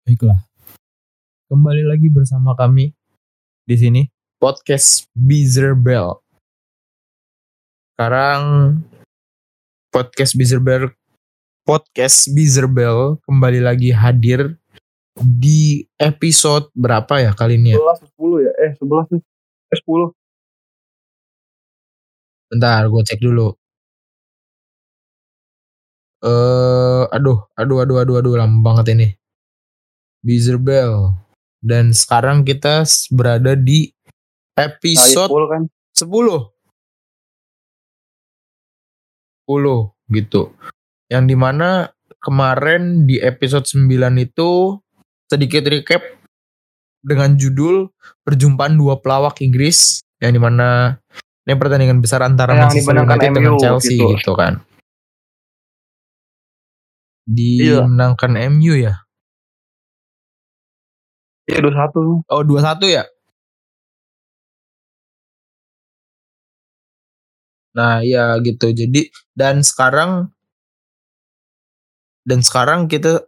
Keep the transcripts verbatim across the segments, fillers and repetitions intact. Baiklah, kembali lagi bersama kami di sini podcast Bizerbel. Sekarang podcast Bizerbel podcast Bizerbel kembali lagi hadir di episode berapa ya kali ini ya? sebelas sepuluh ya. Eh sebelas nih. Eh sepuluh. Bentar, gue cek dulu. Eh uh, aduh, aduh aduh aduh aduh lama banget ini. Bizerbel. Dan sekarang kita berada di episode nah, ya, sepuluh gitu. Yang dimana kemarin di episode sembilan itu sedikit recap dengan judul perjumpaan dua pelawak Inggris, yang dimana ini pertandingan besar antara yang Manchester United dengan Chelsea gitu, gitu kan. Dimenangkan iya. M U ya. Iya dua satu. Oh dua satu ya. Nah ya gitu. Jadi dan sekarang dan sekarang kita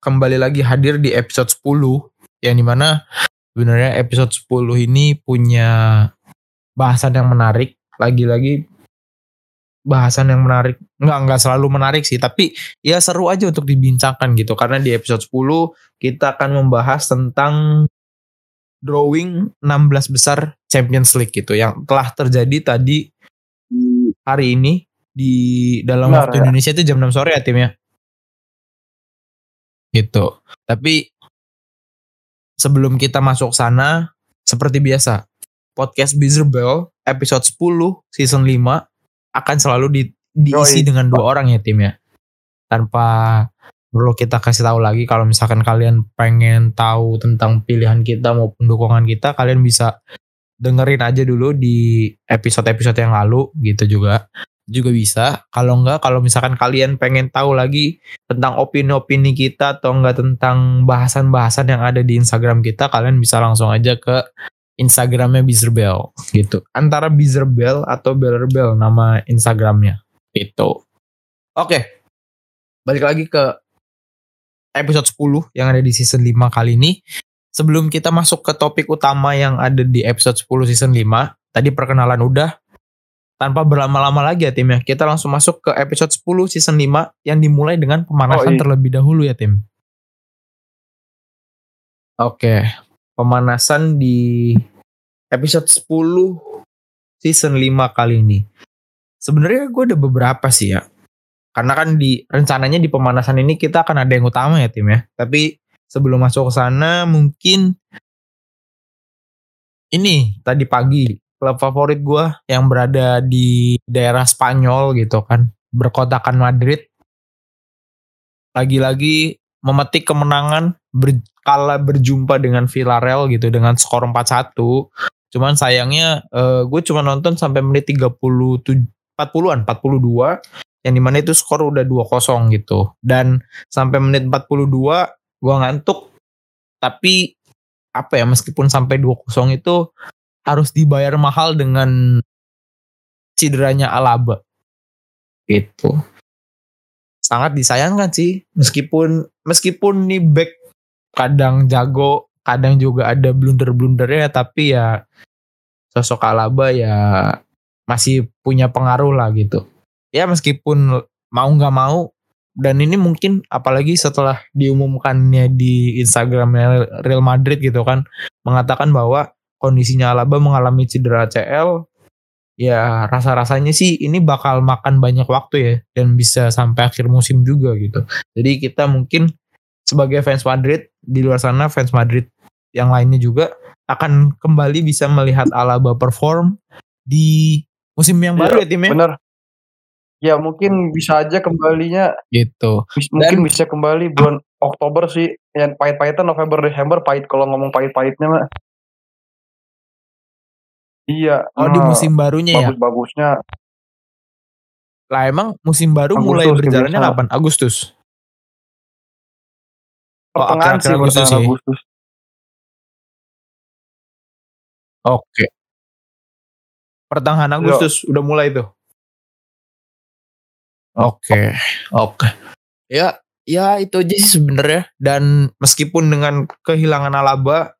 kembali lagi hadir di episode sepuluh, yang dimana sebenarnya episode sepuluh ini punya bahasan yang menarik. Lagi-lagi bahasan yang menarik, nggak nggak selalu menarik sih, tapi ya seru aja untuk dibincangkan gitu. Karena di episode sepuluh kita akan membahas tentang drawing enam belas besar Champions League gitu, yang telah terjadi tadi hari ini di dalam Benar, waktu ya. Indonesia itu jam enam sore ya timnya gitu. Tapi sebelum kita masuk sana, seperti biasa podcast Bizerbel episode sepuluh season lima akan selalu di, diisi Joy. dengan dua orang ya tim ya, tanpa perlu kita kasih tahu lagi. Kalau misalkan kalian pengen tahu tentang pilihan kita maupun dukungan kita, kalian bisa dengerin aja dulu di episode-episode yang lalu gitu juga juga bisa. Kalau enggak, kalau misalkan kalian pengen tahu lagi tentang opini-opini kita atau enggak tentang bahasan-bahasan yang ada di Instagram kita, kalian bisa langsung aja ke Instagramnya Bizerbel gitu. Antara Bizerbel atau Bellerbel nama Instagramnya itu. Oke. Balik lagi ke episode sepuluh yang ada di season lima kali ini. Sebelum kita masuk ke topik utama yang ada di episode sepuluh season lima, tadi perkenalan udah. Tanpa berlama-lama lagi ya tim ya, kita langsung masuk ke episode sepuluh season lima yang dimulai dengan pemanasan oh, iya. terlebih dahulu ya tim. Oke. Pemanasan di episode sepuluh season lima kali ini. Sebenarnya gue ada beberapa sih ya. Karena kan di rencananya di pemanasan ini kita akan ada yang utama ya tim ya. Tapi sebelum masuk ke sana, mungkin ini tadi pagi klub favorit gue yang berada di daerah Spanyol gitu kan, berkotakan Madrid, lagi-lagi memetik kemenangan ber- kala berjumpa dengan Villarreal gitu dengan skor empat satu. Cuman sayangnya uh, gue cuma nonton sampai menit tiga puluh tujuh, empat puluhan, empat puluh dua, yang dimana itu skor udah dua kosong gitu. Dan sampai menit empat puluh dua gue ngantuk. Tapi apa ya, meskipun sampai dua kosong itu harus dibayar mahal dengan cederanya Alaba gitu. Sangat disayangkan sih, meskipun meskipun nih back kadang jago, kadang juga ada blunder-blundernya, tapi ya sosok Alaba ya masih punya pengaruh lah gitu. Ya meskipun mau gak mau, dan ini mungkin apalagi setelah diumumkannya di Instagramnya Real Madrid gitu kan, mengatakan bahwa kondisinya Alaba mengalami cedera C L, ya rasa-rasanya sih ini bakal makan banyak waktu ya, dan bisa sampai akhir musim juga gitu. Jadi kita mungkin sebagai fans Madrid, di luar sana fans Madrid yang lainnya juga akan kembali bisa melihat Alaba perform di musim yang baru ya, ya timnya. Bener. Ya mungkin bisa aja kembalinya. Gitu. Mungkin Dan, bisa kembali bulan Oktober sih. Yang pahit-pahitnya November, Desember pahit kalau ngomong pahit-pahitnya mah. Iya. Oh nah, di musim barunya bagus-bagusnya. ya. Bagus-bagusnya. Lah emang musim baru Agustus mulai berjalannya kapan? Agustus. Pertengahan sih, Agustus sih. Oke. Pertengahan Agustus Yo. udah mulai tuh. Oke, oke. Ya, Ya itu aja sih sebenarnya. Dan meskipun dengan kehilangan Alaba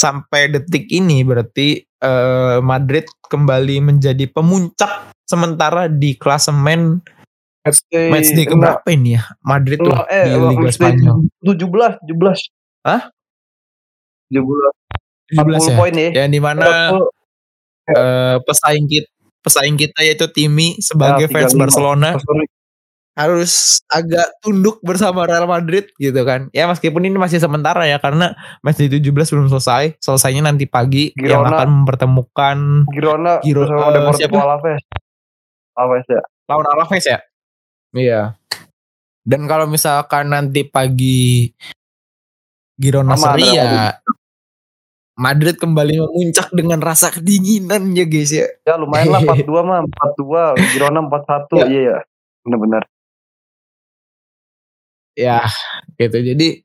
sampai detik ini, berarti eh, Madrid kembali menjadi pemuncak sementara di klasemen match day keberapa ini ya Madrid tuh no, eh, di Liga Spanyol. tujuh belas tujuh belas. Hah? tujuh belas. empat puluh poin ya. Ya, ya di mana eh, pesaing kita pesaing kita yaitu Timi sebagai nah, fans Barcelona harus agak tunduk bersama Real Madrid gitu kan. Ya meskipun ini masih sementara ya, karena match di tujuh belas belum selesai. Selesainya nanti pagi, Girona yang akan mempertemukan Girona Girona uh, siapa? Alaves. Alaves ya. Lawan Alaves ya? Iya. Dan kalau misalkan nanti pagi Girona seri ya, Madrid kembali memuncak dengan rasa kedinginan ya guys ya. Ya lumayan lah empat dua mah, empat dua Girona empat satu. Iya ya. Benar-benar. Ya gitu, jadi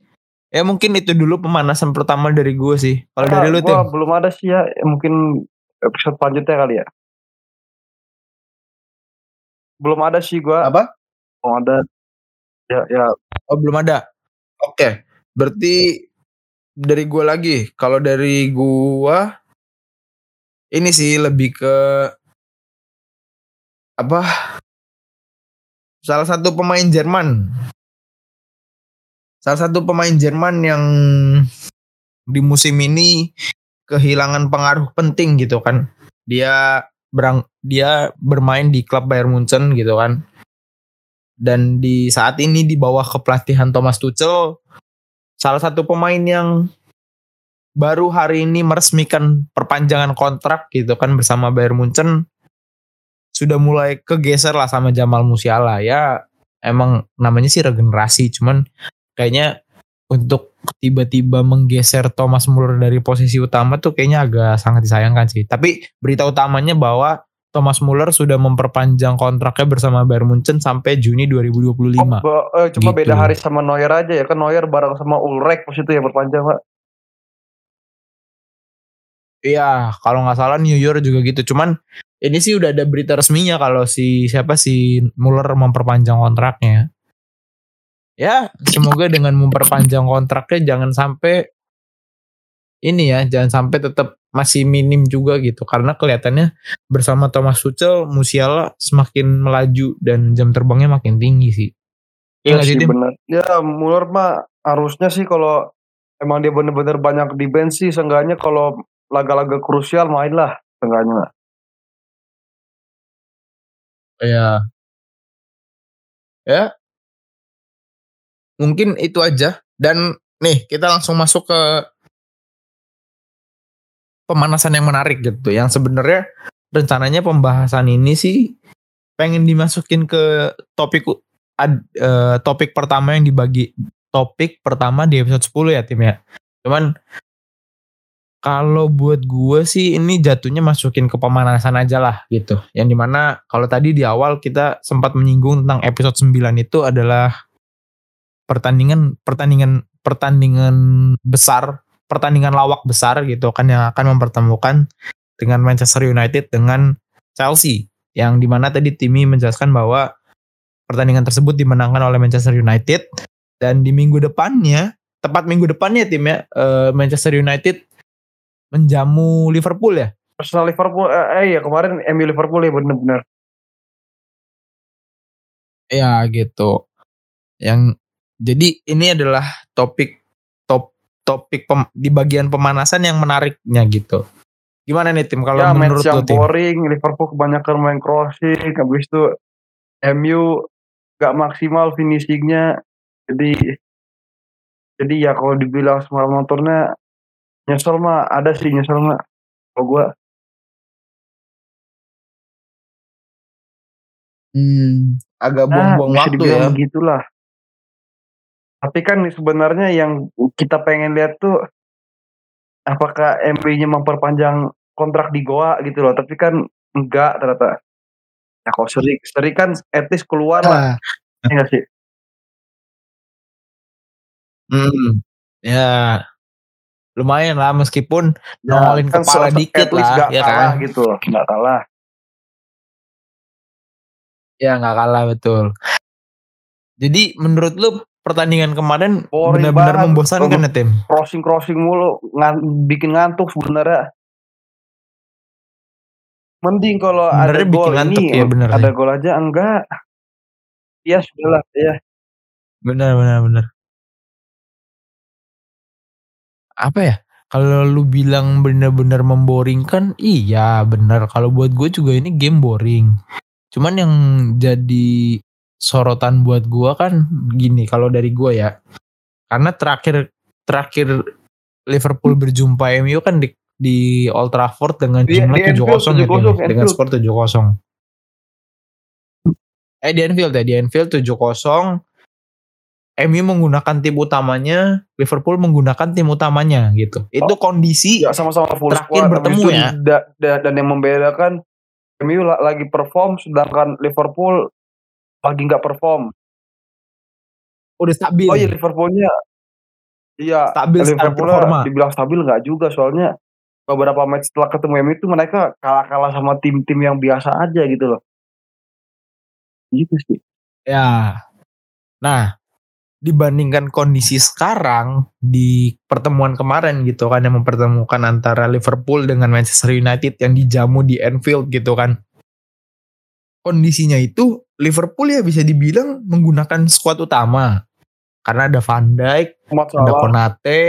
ya mungkin itu dulu pemanasan pertama dari gue sih. Kalau nah, dari lu Tim? Belum ada sih ya, mungkin episode selanjutnya kali ya. Belum ada sih gue. Apa? Belum ada. Ya, ya. Oh belum ada. Oke, okay. Berarti dari gue lagi. Kalau dari gue ini sih lebih ke apa? Salah satu pemain Jerman. Salah satu pemain Jerman yang di musim ini kehilangan pengaruh penting gitu kan. Dia berang, dia bermain di klub Bayern Munchen gitu kan. Dan di saat ini di bawah kepelatihan Thomas Tuchel, salah satu pemain yang baru hari ini meresmikan perpanjangan kontrak gitu kan bersama Bayern Munchen, sudah mulai kegeser lah sama Jamal Musiala. Ya emang namanya sih regenerasi, cuman kayaknya untuk tiba-tiba menggeser Thomas Müller dari posisi utama tuh kayaknya agak sangat disayangkan sih. Tapi berita utamanya bahwa Thomas Müller sudah memperpanjang kontraknya bersama Bayern Munchen sampai Juni dua ribu dua puluh lima. Oh, eh, cuma gitu. Beda hari sama Neuer aja ya kan, Neuer bareng sama Ulreich pas itu yang perpanjang Pak. Iya, kalau nggak salah New York juga gitu. Cuman ini sih udah ada berita resminya kalau si siapa si Müller memperpanjang kontraknya. Ya, semoga dengan memperpanjang kontraknya jangan sampai ini ya, jangan sampai tetap masih minim juga gitu. Karena kelihatannya bersama Thomas Tuchel, Musiala semakin melaju dan jam terbangnya makin tinggi sih. Iya ya sih benar. Ya Müller mah harusnya sih kalau emang dia benar-benar banyak di bench sih, seenggaknya kalau laga-laga krusial mainlah seenggaknya. Ya, ya, mungkin itu aja. Dan nih kita langsung masuk ke pemanasan yang menarik gitu. Yang sebenarnya rencananya pembahasan ini sih pengen dimasukin ke topik ad, eh, topik pertama yang dibagi topik pertama di episode sepuluh ya Tim ya. Cuman kalau buat gue sih ini jatuhnya masukin ke pemanasan aja lah gitu. Yang dimana kalau tadi di awal kita sempat menyinggung tentang episode sembilan itu adalah pertandingan pertandingan pertandingan besar, pertandingan lawak besar gitu kan, yang akan mempertemukan dengan Manchester United dengan Chelsea. Yang dimana tadi Timmy menjelaskan bahwa pertandingan tersebut dimenangkan oleh Manchester United. Dan di minggu depannya, tepat minggu depannya Tim ya, Manchester United menjamu Liverpool ya? Arsenal Liverpool, eh, eh ya kemarin M U Liverpool ya bener-bener. Ya gitu. Yang jadi ini adalah topik top topik pem, di bagian pemanasan yang menariknya gitu. Gimana nih Tim kalau ya, menurut lu Tim? Ya match yang boring, Liverpool kebanyakan main crossing, habis itu M U gak maksimal finishingnya. Jadi jadi ya kalau dibilang semalam nontonnya nyesel mah ada sih, nyesel mah kalau gue. Hmm, agak buang-buang nah, waktu ya. Begitulah. Tapi kan sebenarnya yang kita pengen lihat tuh apakah M P-nya memperpanjang kontrak di Goa gitu loh. Tapi kan enggak ternyata. Ya kalau seri, seri kan etis keluar lah. Iya enggak sih? Hmm, ya. Yeah. Lumayan lah meskipun ya, nongolin kan kepala dikit lah ya kalah kan gitu loh, nggak kalah ya nggak kalah betul. Jadi menurut lu pertandingan kemarin benar-benar membosankan ya tim. Crossing-crossing mulu, ngan, bikin ngantuk sebenarnya. Mending kalau ada gol ini, ya, bener, ada ya. Gol aja enggak. Ya sudahlah, ya. Benar, benar, benar. Apa ya? Kalau lu bilang benar-benar memboringkan, iya benar. Kalau buat gue juga ini game boring. Cuman yang jadi sorotan buat gue kan gini, kalau dari gue ya. Karena terakhir terakhir Liverpool berjumpa M U kan di, di Old Trafford dengan jumlah tujuh kosong gitu, dengan skor tujuh kosong. Eh di Anfield ya, di Anfield tujuh kosong. M U menggunakan tim utamanya, Liverpool menggunakan tim utamanya gitu. Itu oh, kondisi ya, sama-sama full terakhir squad, bertemu ya. Da, da, dan yang membedakan M U lagi perform, sedangkan Liverpool lagi nggak perform. Udah stabil. Oh iya Liverpoolnya, iya stabil, Liverpoolnya dibilang stabil nggak juga, soalnya beberapa match setelah ketemu M U itu mereka kalah-kalah sama tim-tim yang biasa aja gitu loh. Gitu sih. Ya, nah. Dibandingkan kondisi sekarang di pertemuan kemarin gitu kan, yang mempertemukan antara Liverpool dengan Manchester United yang dijamu di Anfield gitu kan. Kondisinya itu Liverpool ya bisa dibilang menggunakan skuad utama. Karena ada Van Dijk, Masalah. ada Konate,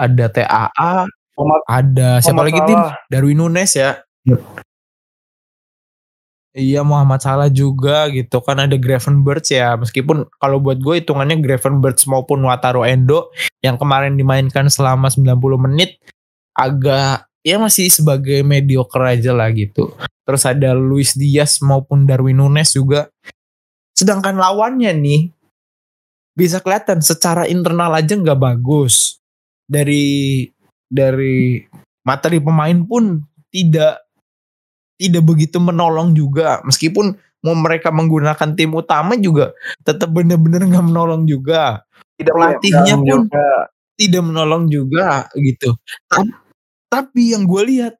ada T A A, Masalah. ada siapa Masalah. lagi tim? Darwin Núñez ya. Iya Muhammad Salah juga gitu kan, ada Gravenberch ya, meskipun kalau buat gue hitungannya Gravenberch maupun Wataru Endo yang kemarin dimainkan selama sembilan puluh menit agak ya masih sebagai mediocre aja lah gitu. Terus ada Luis Diaz maupun Darwin Núñez juga. Sedangkan lawannya nih bisa kelihatan secara internal aja nggak bagus, dari dari materi pemain pun tidak tidak begitu menolong juga, meskipun mau mereka menggunakan tim utama juga tetap benar-benar nggak menolong juga. Tidak, pelatihnya pun juga tidak menolong juga gitu. Tapi, tapi yang gue lihat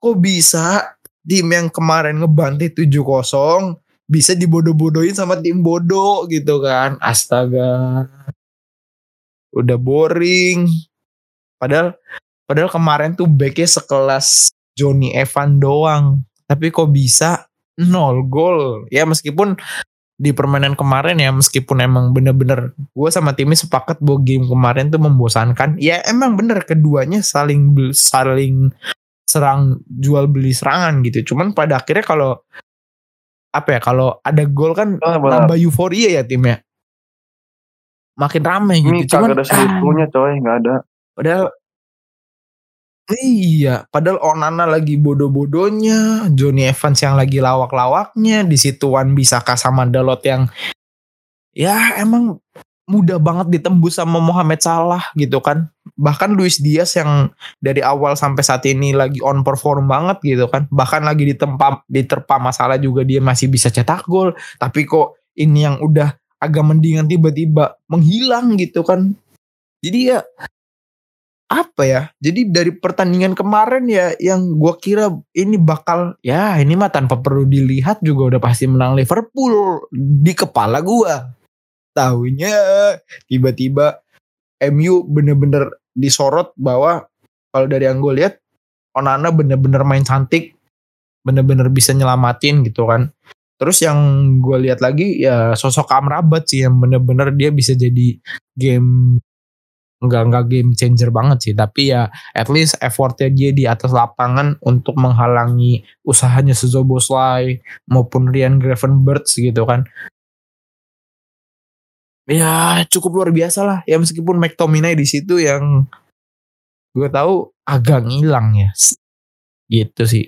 kok bisa tim yang kemarin ngebantai tujuh kosong bisa dibodoh-bodohin sama tim bodoh gitu kan. Astaga, udah boring. Padahal padahal kemarin tuh backnya sekelas Johnny Evan doang, tapi kok bisa nol gol ya, meskipun di permainan kemarin ya, meskipun emang bener-bener gue sama timnya sepakat bahwa game kemarin tuh membosankan ya, emang bener keduanya saling saling serang, jual beli serangan gitu. Cuman pada akhirnya kalau apa ya, kalau ada gol kan tambah euforia ya timnya, makin ramai gitu. Ini cuman ada sebetulnya ah, coy nggak ada, padahal iya, padahal Onana lagi bodoh-bodohnya, Johnny Evans yang lagi lawak-lawaknya, di situ Wan Bisaka sama Dalot yang ya emang mudah banget ditembus sama Mohamed Salah gitu kan. Bahkan Luis Diaz yang dari awal sampai saat ini lagi on perform banget gitu kan. Bahkan lagi ditempa, diterpa masalah juga dia masih bisa cetak gol, tapi kok ini yang udah agak mendingan tiba-tiba menghilang gitu kan. Jadi ya apa ya, jadi dari pertandingan kemarin ya, yang gue kira ini bakal, ya ini mah tanpa perlu dilihat juga udah pasti menang Liverpool di kepala gue. Tahunya tiba-tiba M U bener-bener disorot bahwa kalau dari yang gue lihat Onana bener-bener main cantik, bener-bener bisa nyelamatin gitu kan. Terus yang gue lihat lagi ya sosok Amrabat sih, yang bener-bener dia bisa jadi game, Enggak, enggak game changer banget sih. Tapi ya at least effortnya dia di atas lapangan untuk menghalangi usahanya Szoboszlai maupun Ryan Gravenberch gitu kan. Ya cukup luar biasa lah. Ya meskipun McTominay di situ yang gue tahu agak ngilang ya. Gitu sih.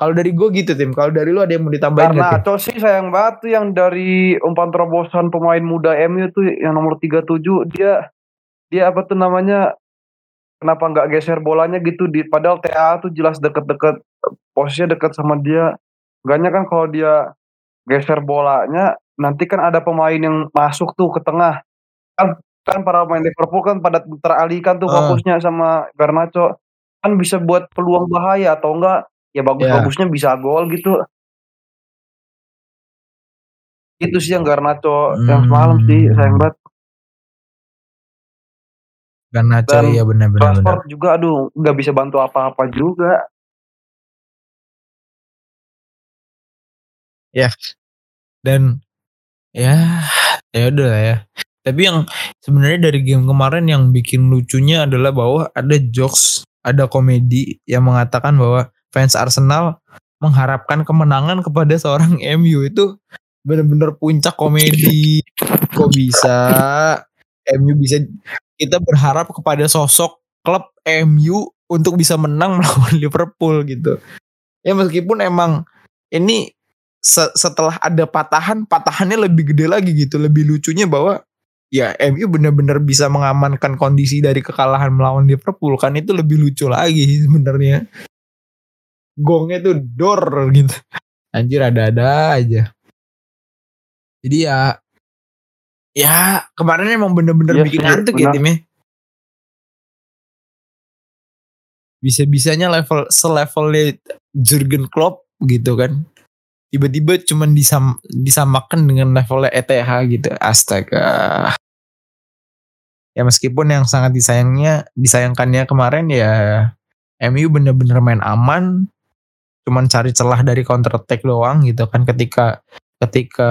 Kalau dari gue gitu tim. Kalau dari lu ada yang mau ditambahin? Karena atau sih sayang banget tuh yang dari umpan terobosan pemain muda M U tuh yang nomor tiga puluh tujuh dia... Dia apa tuh namanya, kenapa gak geser bolanya gitu, di, padahal T A tuh jelas deket-deket, posisinya deket sama dia. Enggaknya kan kalau dia geser bolanya, nanti kan ada pemain yang masuk tuh ke tengah. Kan, kan para pemain Liverpool kan pada teralihkan tuh fokusnya uh. sama Garnacho. Kan bisa buat peluang bahaya atau enggak, ya bagus-bagusnya yeah. bisa gol gitu. Itu sih yang Garnacho hmm. yang semalam sih, sayang banget. Karena cari ya benar-benar. Transport benar. Juga aduh nggak bisa bantu apa-apa juga. Ya dan ya ya udah lah ya. Tapi yang sebenarnya dari game kemarin yang bikin lucunya adalah bahwa ada jokes, ada komedi yang mengatakan bahwa fans Arsenal mengharapkan kemenangan kepada seorang M U. Itu benar-benar puncak komedi. Kok bisa M U bisa, kita berharap kepada sosok klub M U untuk bisa menang melawan Liverpool gitu. Ya meskipun emang ini setelah ada patahan, patahannya lebih gede lagi gitu. Lebih lucunya bahwa ya M U benar-benar bisa mengamankan kondisi dari kekalahan melawan Liverpool kan, itu lebih lucu lagi sebenarnya. Gongnya tuh dor gitu. Anjir ada-ada aja. Jadi ya ya kemarin emang bener-bener ya, bikin ngantuk ya timnya. Bisa-bisanya level selevelnya Jurgen Klopp gitu kan. Tiba-tiba cuman disam, disamakan dengan levelnya E T H gitu. Astaga. Ya meskipun yang sangat disayangnya disayangkannya kemarin ya M U bener-bener main aman. Cuman cari celah dari counter attack doang gitu kan, ketika ketika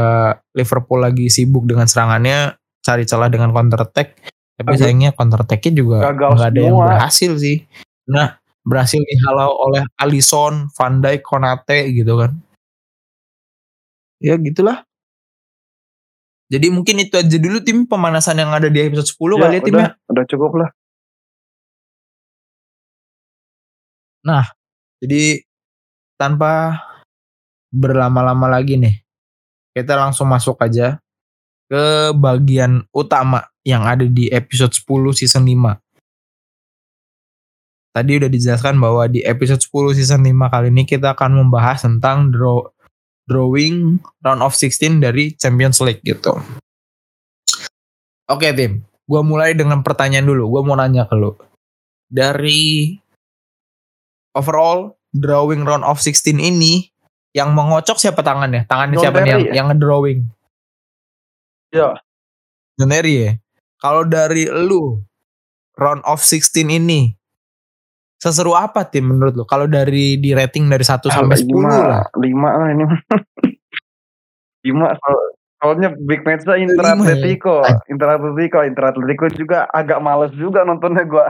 Liverpool lagi sibuk dengan serangannya, cari celah dengan counter attack. Tapi sayangnya counter attack-nya juga gak ada yang berhasil sih. Nah, berhasil dihalau oleh Alisson, Van Dijk, Konate gitu kan. Ya gitulah. Jadi mungkin itu aja dulu tim pemanasan yang ada di episode sepuluh ya, kali ya timnya. Udah cukup lah. Nah, jadi tanpa berlama-lama lagi nih, kita langsung masuk aja ke bagian utama yang ada di episode sepuluh season lima. Tadi udah dijelaskan bahwa di episode sepuluh season lima kali ini kita akan membahas tentang draw, drawing round of enam belas dari Champions League gitu. Oke tim, gue mulai dengan pertanyaan dulu. Gue mau nanya ke lu. Dari overall drawing round of enam belas ini, yang mengocok siapa tangannya? Tangannya John siapa Terry nih yang, ya? Yang ngedrawing? Iya. John Terry ya? Kalau dari lu, round of enam belas ini, seseru apa tim menurut lu? Kalau dari di rating dari satu ah, sampai sepuluh lah. lima lah ini. lima soal, soalnya big match-nya Inter Atletico. Ya? Inter Atletico. Inter Atletico juga agak males juga nontonnya gue.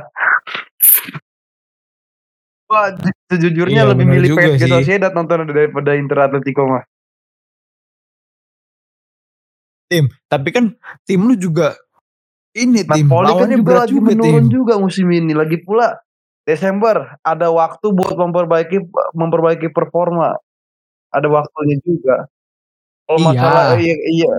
Wah, sejujurnya iya, lebih milih P S G Sociedad nonton daripada Inter Atletico mah. Tim, tapi kan tim lu juga ini nah, tim lawannya kan berat juga, juga menurun tim. Juga musim ini. Lagi pula Desember ada waktu buat memperbaiki memperbaiki performa. Ada waktunya juga. Kalau iya. Masalah iya, iya.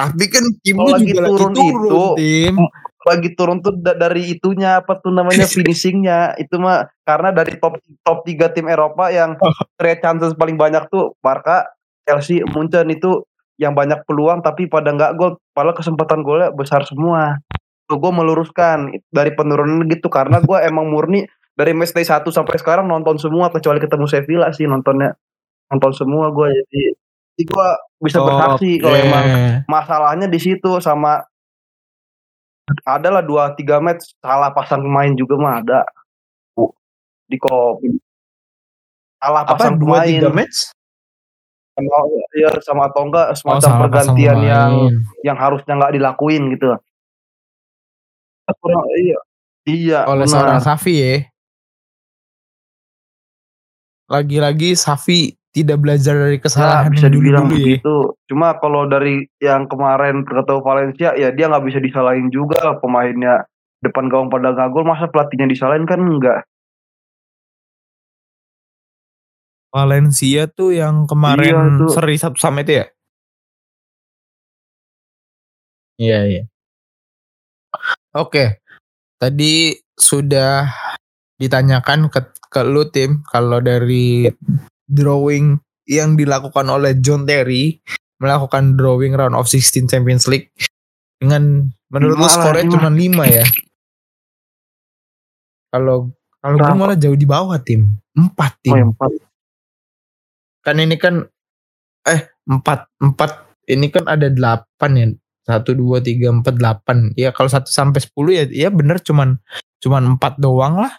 Tapi kan tim lu juga turun lagi turun itu, tim. Bagi turun tuh dari itunya apa tuh namanya finishingnya itu mah, karena dari top top tiga tim Eropa yang create chances paling banyak tuh Barca, Chelsea, Munchen itu yang banyak peluang tapi pada nggak gol, padahal kesempatan golnya besar semua. Tuh gue meluruskan dari penurunan gitu karena gue emang murni dari match day satu sampai sekarang nonton semua kecuali ketemu Sevilla sih nontonnya nonton semua gue jadi, jadi gue bisa bersaksi okay. Kalau emang masalahnya di situ sama adalah dua tiga match salah pasang pemain juga mah ada bu di kop salah pasang dua tiga match sama ya sama atau enggak semacam oh, pergantian yang main. Yang harusnya nggak dilakuin gitu kurang iya iya oleh seorang Safi ya lagi-lagi Safi tidak belajar dari kesalahan nah, bisa dibilang dulu, begitu ya. Cuma kalau dari yang kemarin ketemu Valencia ya dia nggak bisa disalahin juga pemainnya depan gawang pada nggak gol masa pelatihnya disalahin kan enggak. Valencia tuh yang kemarin iya, tuh. Seri satu sama itu ya iya iya oke tadi sudah ditanyakan ke, ke lu tim kalau dari drawing yang dilakukan oleh John Terry melakukan drawing round of enam belas Champions League dengan menurut lu skornya cuma lima ya. Kalau kalau gue malah jauh di bawah tim. empat tim. Oh, empat. Kan ini kan eh empat empat ini kan ada delapan ya. satu, dua, tiga, empat, delapan. Ya kalau satu sampai sepuluh ya ya bener cuman cuman empat doang lah.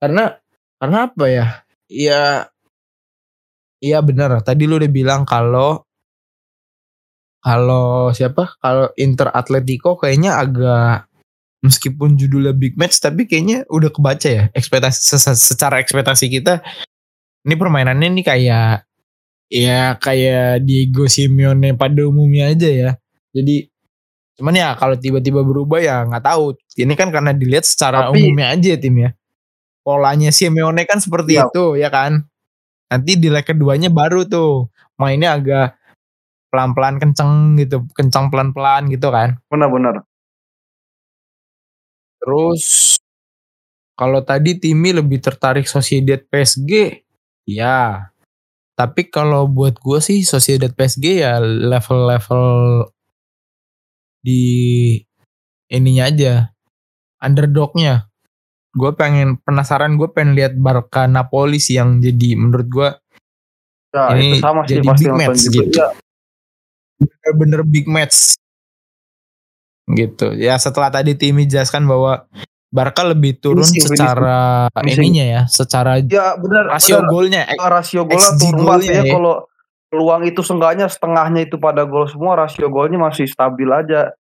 Karena karena apa ya? Ya iya bener. Tadi lu udah bilang kalau kalau siapa? Kalau Inter Atletico kayaknya agak, meskipun judulnya big match tapi kayaknya udah kebaca ya ekspektasi, secara ekspektasi kita. Ini permainannya nih kayak ya kayak Diego Simeone pada umumnya aja ya. Jadi cuman ya kalau tiba-tiba berubah ya nggak tahu. Ini kan karena dilihat secara tapi, umumnya aja timnya. Polanya Simeone kan seperti ya. Itu ya kan. Nanti di leg keduanya baru tuh mainnya agak pelan-pelan kenceng gitu, kencang pelan-pelan gitu kan. Benar-benar. Terus kalau tadi Timmy lebih tertarik Sociedad P S G, ya. Tapi kalau buat gue sih Sociedad P S G ya level-level di ininya aja, underdognya. Gue pengen penasaran, gue pengen lihat Barca Napoli sih yang jadi menurut gue ya, ini itu sama sih, jadi big match gitu. Ya. Bener-bener big match gitu. Ya setelah tadi Timmy jelaskan bahwa Barca lebih turun finishing, secara finishing. ininya ya, secara ya, bener, rasio bener. golnya. X, rasio golnya turun banget ya. Kalau peluang itu seenggaknya setengahnya itu pada gol semua, rasio golnya masih stabil aja.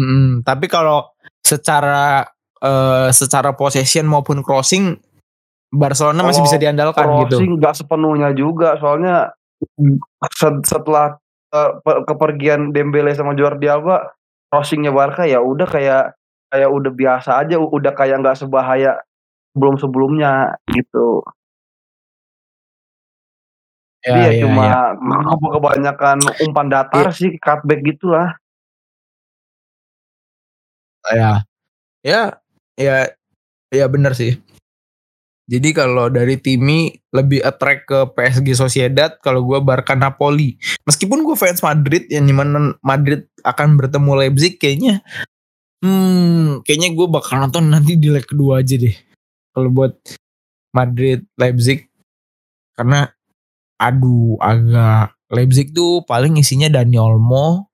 Hmm, tapi kalau secara uh, secara possession maupun crossing Barcelona masih oh, bisa diandalkan crossing gitu. Crossing nggak sepenuhnya juga, soalnya setelah uh, kepergian Dembele sama Jordi Alba, crossingnya Barca ya udah kayak kayak udah biasa aja, udah kayak nggak sebahaya sebelum sebelumnya gitu. Ya, ya, ya cuma ya. kebanyakan umpan datar ya. sih, cutback gitulah. Ya, ya, ya, ya benar sih. Jadi kalau dari Timmy lebih attract ke P S G Sociedad, kalau gue Barca Napoli. Meskipun gue fans Madrid, yang dimana Madrid akan bertemu Leipzig, kayaknya, hmm, kayaknya gue bakal nonton nanti di leg kedua aja deh. Kalau buat Madrid Leipzig, karena, aduh, agak Leipzig tuh paling isinya Dani Olmo.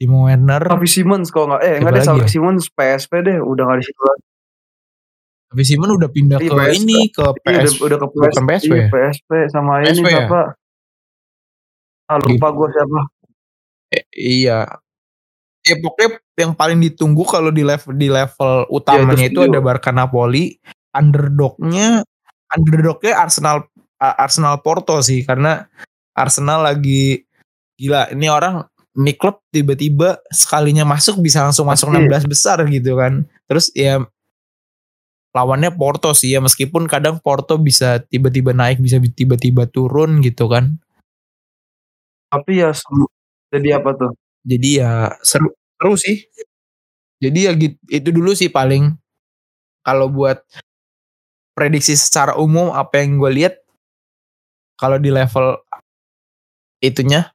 Timo Werner, Xavi Simons kalau nggak, eh nggak ada Xavi ya? Simons P S V deh, udah nggak di situ lagi. Xavi Simons udah pindah di ke P S V. Ini ke PS, udah, udah ke PS, PSV, iya, PSV sama PSV ini ya? Siapa? Ah lupa gitu. Gue siapa? Eh, iya, ya pokoknya yang paling ditunggu kalau di level di level utamanya ya, itu, itu ada Barca Napoli, underdognya, underdognya Arsenal Arsenal Porto sih, karena Arsenal lagi gila, ini orang. Ini klub tiba-tiba sekalinya masuk bisa langsung masuk enam belas besar gitu kan. Terus ya lawannya Porto sih ya, meskipun kadang Porto bisa tiba-tiba naik, bisa tiba-tiba turun gitu kan. Tapi ya seru. Jadi apa tuh? Jadi ya seru, seru sih. Jadi ya gitu, itu dulu sih paling. Kalau buat prediksi secara umum apa yang gue lihat kalau di level itunya,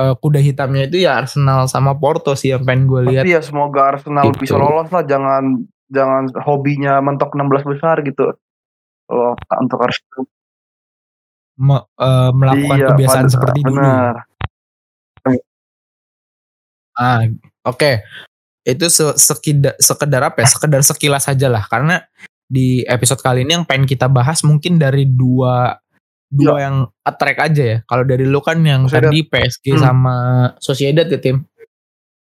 kuda hitamnya itu ya Arsenal sama Porto sih yang pengen gue lihat. Tapi ya semoga Arsenal gitu. Bisa lolos lah, jangan jangan hobinya mentok enam belas besar gitu. Kalau untuk Arsenal Me, uh, melakukan iya, kebiasaan pada, seperti benar. Dulu. Ah, oke. Okay. Itu sekedar sekedar apa ya? Sekedar sekilas aja lah, karena di episode kali ini yang pengen kita bahas mungkin dari dua Dua ya. Yang attract aja ya. Kalau dari lu kan yang Sociedad. Tadi P S G hmm. sama Sociedad ya tim.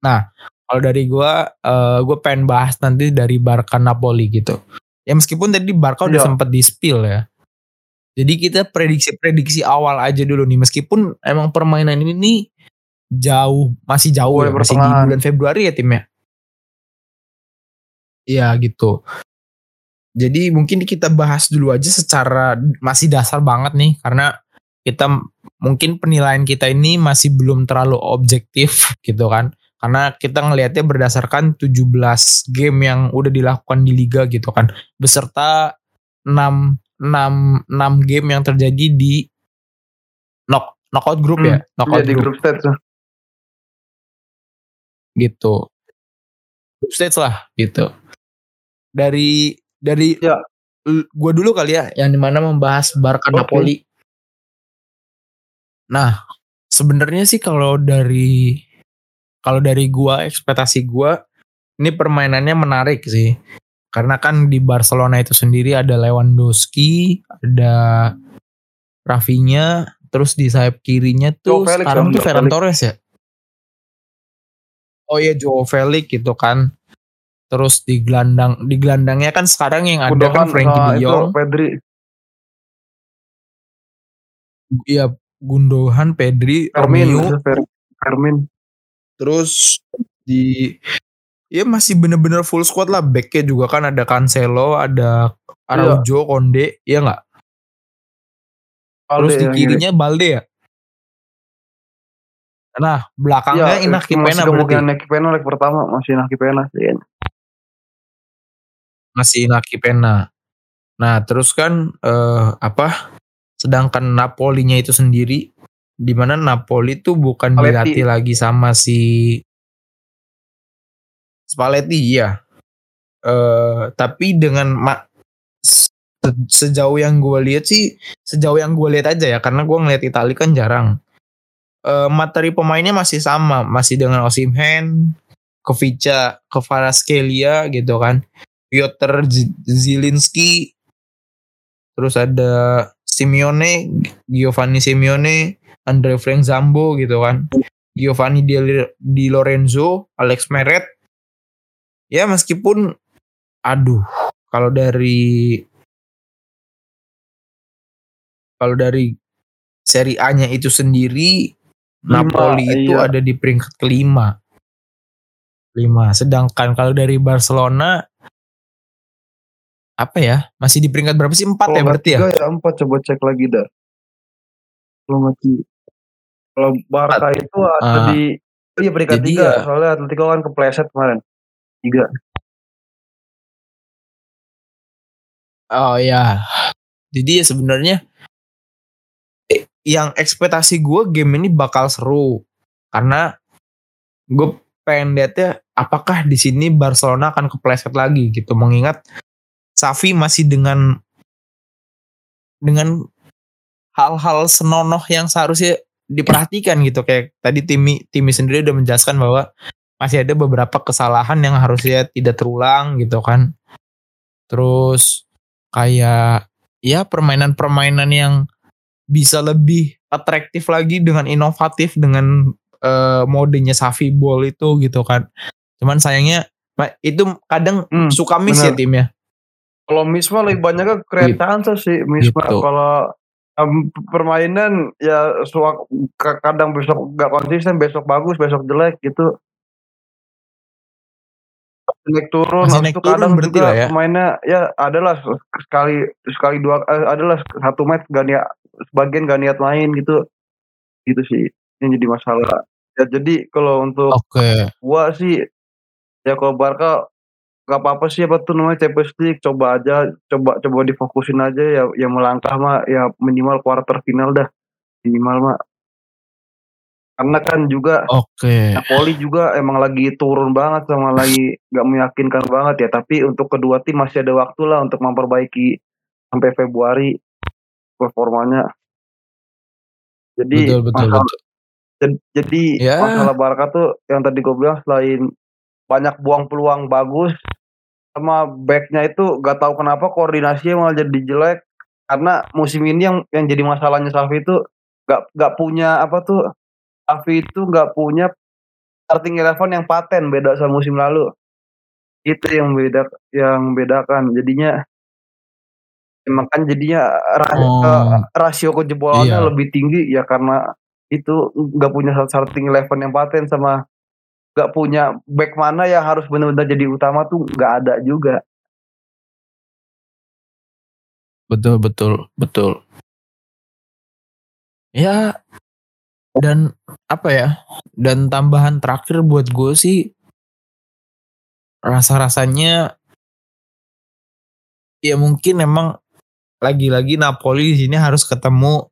Nah kalau dari gue uh, gue pengen bahas nanti dari Barca Napoli gitu. Ya meskipun tadi Barca ya. Udah sempet di spill ya. Jadi kita prediksi-prediksi awal aja dulu nih. Meskipun emang permainan ini nih jauh, masih jauh ya, masih di bulan Februari ya tim ya. Iya gitu. Jadi mungkin kita bahas dulu aja secara masih dasar banget nih, karena kita mungkin penilaian kita ini masih belum terlalu objektif gitu kan. Karena kita ngelihatnya berdasarkan tujuh belas game yang udah dilakukan di liga gitu kan. Beserta enam enam enam game yang terjadi di knock knockout group hmm, ya, knockout iya, group. Di group gitu. Group stage lah gitu. Dari Dari ya. Gue dulu kali ya, yang dimana membahas Barca okay. Napoli. Nah, Sebenarnya sih kalau dari kalau dari gua, ekspektasi gua ini permainannya menarik sih. Karena kan di Barcelona itu sendiri ada Lewandowski, ada Rafinha, terus di sayap kirinya tuh João Félix, sekarang tuh Ferran Torres ya. Oh iya, João Félix gitu kan. Terus di gelandang di gelandangnya kan sekarang yang ada kan Frenkie de Jong, Pedri. Iya, Gundogan, Pedri, Romelu, Fermin. Terus di ya masih bener-bener full squad lah. Backnya juga kan ada Cancelo, ada Araujo, Konde, iya nggak? Terus di kirinya ya, Balde ya. Nah belakangnya ya, Iñaki Peña berarti. Iñaki Peña leg pertama masih Iñaki Peña sih. Masih Iñaki Peña. Nah terus kan eh, apa? Sedangkan Napoli-nya itu sendiri, di mana Napoli tuh bukan dilatih lagi sama si Spalletti ya, uh, tapi dengan ma- sejauh yang gue lihat sih, sejauh yang gue lihat aja ya, karena gue ngeliat Itali kan jarang. Uh, materi pemainnya masih sama, masih dengan Osimhen, Kovica, Kvaratskhelia gitu kan, Piotr Zielinski, terus ada Simeone, Giovanni Simeone, Andre Frank Zambo gitu kan, Giovanni Di Lorenzo, Alex Meret. Ya meskipun, aduh, kalau dari kalau dari Serie A-nya itu sendiri, lima, Napoli itu iya, ada di peringkat kelima, lima. Sedangkan kalau dari Barcelona, apa ya, masih di peringkat berapa sih? Empat ya berarti ya? Ya empat, coba cek lagi dah. Kalau mati, kalau Barca itu ada ah, di, iya peringkat tiga. Ya. Soalnya Atletico kan kepleset kemarin. Tiga. Oh ya, jadi sebenarnya eh, yang ekspektasi gue game ini bakal seru, karena gue pengen lihatnya apakah di sini Barcelona akan kepleset lagi gitu, mengingat Xavi masih dengan dengan hal-hal senonoh yang seharusnya diperhatikan gitu, kayak tadi Timi Timi sendiri udah menjelaskan bahwa masih ada beberapa kesalahan yang harusnya tidak terulang gitu kan. Terus kayak ya permainan-permainan yang bisa lebih atraktif lagi dengan inovatif dengan uh, modenya Xavi Ball itu gitu kan. Cuman sayangnya itu kadang hmm, suka miss bener ya timnya. Kalau miss mah lebih banyak keretaan gitu sih miss mah gitu. Kalau um, permainan ya suak, kadang besok gak konsisten, besok bagus, besok jelek gitu. Naik turun, masih naik turun berarti lah ya. Mainnya ya adalah sekali sekali dua adalah satu match gak niat, sebagian gak niat main gitu. Gitu sih yang jadi masalah. Ya jadi kalau untuk okay, gua sih ya kalau Barca enggak apa-apa sih apa tuh namanya Champions League, coba aja coba coba difokusin aja ya, yang melangkah mah ya minimal quarter final dah. Minimal mah. Karena kan juga okay, Napoli juga emang lagi turun banget, sama lagi gak meyakinkan banget ya. Tapi untuk kedua tim masih ada waktu lah untuk memperbaiki sampai Februari performanya. Jadi betul, betul, masalah, betul. J- jadi yeah, masalah Barca tuh yang tadi gue bilang selain banyak buang peluang bagus, sama backnya itu gak tahu kenapa koordinasinya malah jadi jelek. Karena musim ini yang yang jadi masalahnya Xavi itu gak gak punya apa tuh. Xavi itu nggak punya starting eleven yang paten, beda sama musim lalu. Itu yang beda, yang bedakan. Jadinya, emang kan jadinya rasio, oh, rasio kejebolannya iya, lebih tinggi ya karena itu nggak punya starting eleven yang paten, sama nggak punya back mana yang harus benar-benar jadi utama tuh nggak ada juga. Betul betul betul. Ya. Dan apa ya, dan tambahan terakhir buat gue sih, rasa-rasanya ya mungkin emang lagi-lagi Napoli di sini harus ketemu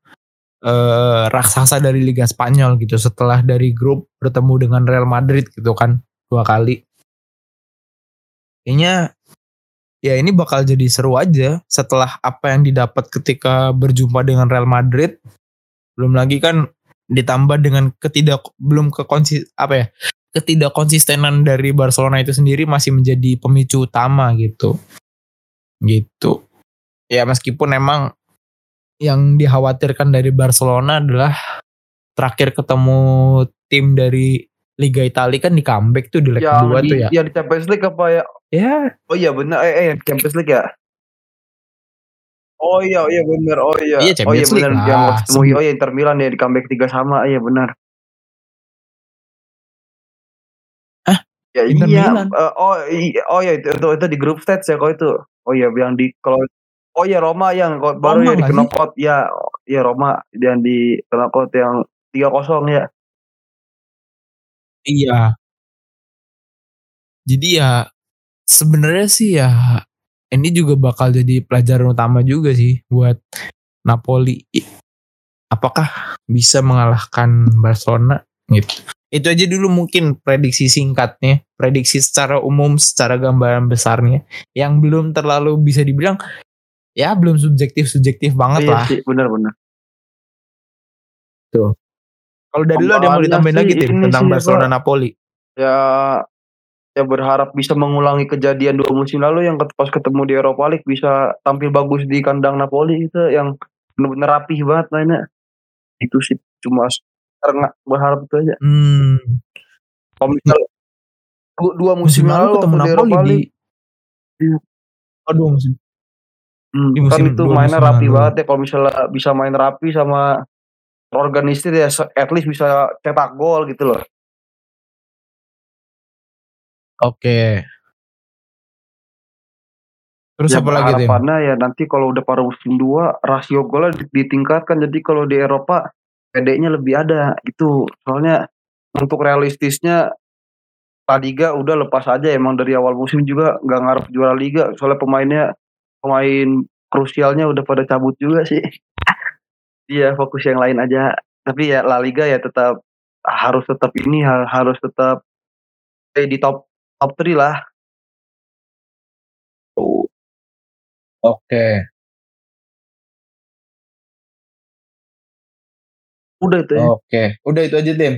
eh, raksasa dari Liga Spanyol gitu, setelah dari grup bertemu dengan Real Madrid gitu kan dua kali. Kayaknya ya ini bakal jadi seru aja setelah apa yang didapat ketika berjumpa dengan Real Madrid. Belum lagi kan ditambah dengan ketidak belum ke konsis, apa ya ketidakkonsistenan dari Barcelona itu sendiri masih menjadi pemicu utama gitu gitu ya. Meskipun emang yang dikhawatirkan dari Barcelona adalah terakhir ketemu tim dari Liga Italia kan di comeback tuh di leg ya, kedua di, tuh ya. Ya di Champions League apa ya? Ya. Oh iya benar eh eh Champions League ya. Oh iya iya benar. Oh iya. Iya Champions oh, iya, League. Benar, ah, oh iya Inter Milan ya di comeback tiga sama. Iya benar. Ah, ya Inter iya. Milan. Uh, oh iya oh iya itu, itu itu di group stage ya kok itu. Oh iya yang di kalau Oh iya Roma yang baru Roma ya di knockout ya. Iya Roma yang di knockout yang tiga kosong ya. Iya. Jadi ya sebenarnya sih ya ini juga bakal jadi pelajaran utama juga sih buat Napoli. Apakah bisa mengalahkan Barcelona gitu. Itu aja dulu mungkin prediksi singkatnya, prediksi secara umum, secara gambaran besarnya yang belum terlalu bisa dibilang ya belum subjektif-subjektif banget iya, lah. Iya, benar-benar. Tuh. Kalau dari lu ada yang mau ditambahin lagi Tim tentang Barcelona Napoli? Ya ya berharap bisa mengulangi kejadian dua musim lalu yang pas ketemu di Europa League bisa tampil bagus di kandang Napoli itu yang benar-benar rapih banget mainnya. Itu sih cuma karena berharap itu aja. Hmm. Komplek dua musim, musim lalu ketemu Napoli di, di aduh musim. Hmm, di musim kan itu mainnya rapi lalu. Banget ya kalau misalnya bisa main rapi sama organisir ya at least bisa cetak gol gitu loh. Oke. Okay. Terus ya, apa lagi tim? Harapannya ya nanti kalau udah paruh musim dua rasio golnya ditingkatkan jadi kalau di Eropa P D-nya lebih ada gitu. Soalnya untuk realistisnya La Liga udah lepas aja emang dari awal musim juga nggak ngarep juara Liga soalnya pemainnya pemain krusialnya udah pada cabut juga sih. Iya fokus yang lain aja. Tapi ya La Liga ya tetap harus tetap ini harus tetap stay di top top tiga lah. Oh. Oke. Okay. Udah itu ya. Oke, okay. Udah itu aja Tim.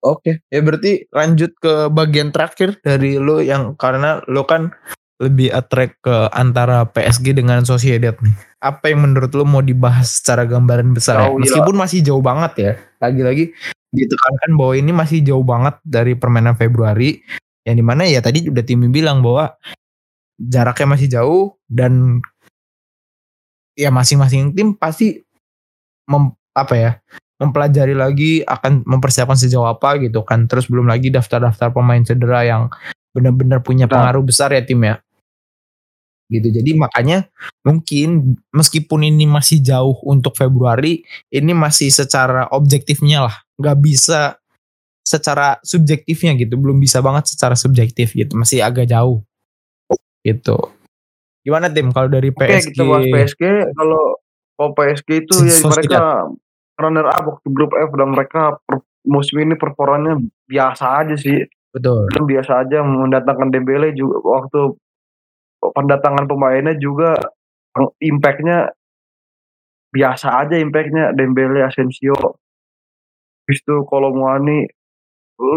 Oke, okay. Ya berarti lanjut ke bagian terakhir dari lo yang karena lo kan lebih attract ke antara P S G dengan Sociedad nih. Apa yang menurut lo mau dibahas secara gambaran besar? Oh, ya? Meskipun iya. Masih jauh banget ya. Lagi-lagi ditekankan bahwa ini masih jauh banget dari permainan Februari. Yang dimana ya tadi udah Timmy bilang bahwa jaraknya masih jauh dan ya masing-masing tim pasti mem, apa ya mempelajari lagi akan mempersiapkan sejauh apa gitu kan. Terus belum lagi daftar-daftar pemain cedera yang benar-benar punya pengaruh besar ya tim ya. Gitu jadi makanya mungkin meskipun ini masih jauh untuk Februari ini masih secara objektifnya lah nggak bisa secara subjektifnya gitu belum bisa banget secara subjektif gitu masih agak jauh gitu. Gimana tim kalau dari P S G? Oke, kita bahas P S G kalau kalau P S G itu ya mereka runner up waktu grup F dan mereka per, musim ini performanya biasa aja sih. Betul. Dan biasa aja mendatangkan Dembele juga waktu pendatangan pemainnya juga impactnya biasa aja impactnya Dembele Asensio. Habis itu kalau Muani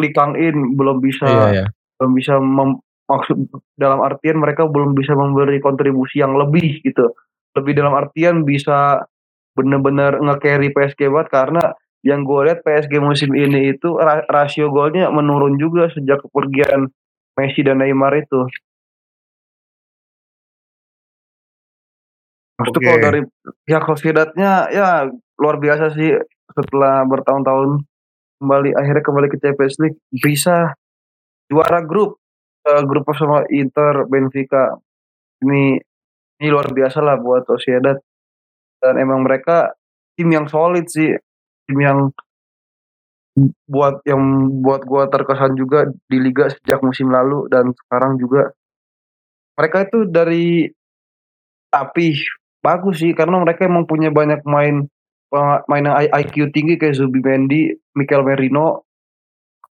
Lee Kang-in belum bisa iya, iya. belum bisa mem, maksud dalam artian mereka belum bisa memberi kontribusi yang lebih gitu. Lebih dalam artian bisa benar-benar nge-carry P S G banget karena yang gue lihat P S G musim ini itu rasio golnya menurun juga sejak kepergian Messi dan Neymar itu. Maksudnya okay. Kalau dari pihak Sociedadnya ya luar biasa sih setelah bertahun-tahun kembali akhirnya kembali ke Champions League bisa juara grup uh, grup bersama Inter, Benfica. Ini ini luar biasa lah buat Sociedad dan emang mereka tim yang solid sih. Tim yang buat yang buat gue terkesan juga di liga sejak musim lalu dan sekarang juga mereka itu dari tapi bagus sih karena mereka emang punya banyak main main yang I Q tinggi kayak Zubimendi, Mikel Merino.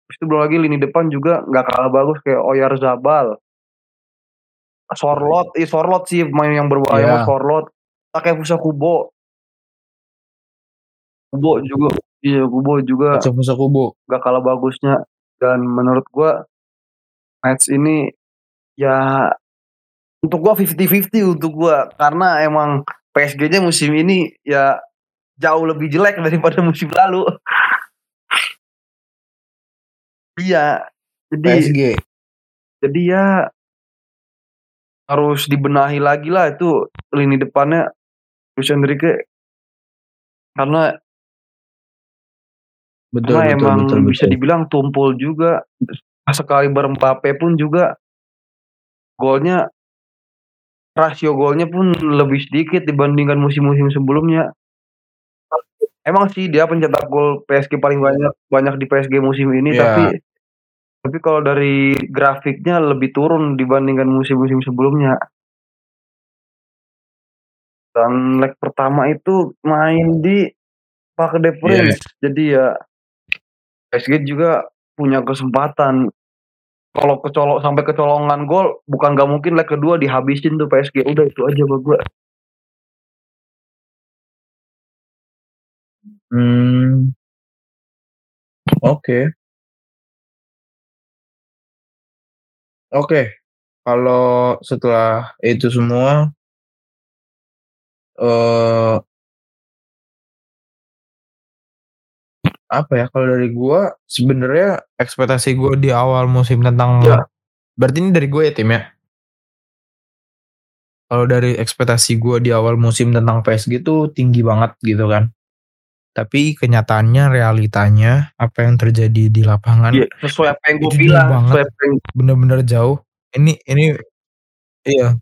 Terus itu belum lagi lini depan juga nggak kalah bagus kayak Oyarzabal, Sorloth, eh Sorloth sih main yang berbahaya yeah. Sorloth, Takefusa Kubo. Kubo juga, iya Kubo juga. Takefusa Kubo gak kalah bagusnya. Dan menurut gue match ini ya untuk gue fifty-fifty untuk gue, karena emang P S G-nya musim ini ya jauh lebih jelek daripada musim lalu. Iya, jadi P S G. Jadi ya harus dibenahi lagi lah itu lini depannya Luis Enrique, karena betul, karena betul, emang betul, betul, bisa betul. Dibilang tumpul juga. Sekali bareng Mbappé pun juga golnya, rasio golnya pun lebih sedikit dibandingkan musim-musim sebelumnya. Emang sih dia pencetak gol P S G paling banyak banyak di P S G musim ini, yeah. tapi tapi kalau dari grafiknya lebih turun dibandingkan musim-musim sebelumnya. Dan leg pertama itu main di Parc des Princes, yeah. jadi ya P S G juga punya kesempatan. Kalau kecolok sampai kecolongan gol, bukan gak mungkin leg kedua dihabisin tuh P S G. Udah itu aja buat gue. Hmm. Oke. Okay. Oke. Okay. Kalau setelah itu semua uh, apa ya, kalau dari gue sebenarnya ekspektasi gue di awal musim tentang ya. Berarti ini dari gue ya tim ya, kalau dari ekspektasi gue di awal musim tentang P S G tuh tinggi banget gitu kan, tapi kenyataannya realitanya apa yang terjadi di lapangan ya, sesuai apa yang gue bilang banget, yang... bener-bener jauh ini ini iya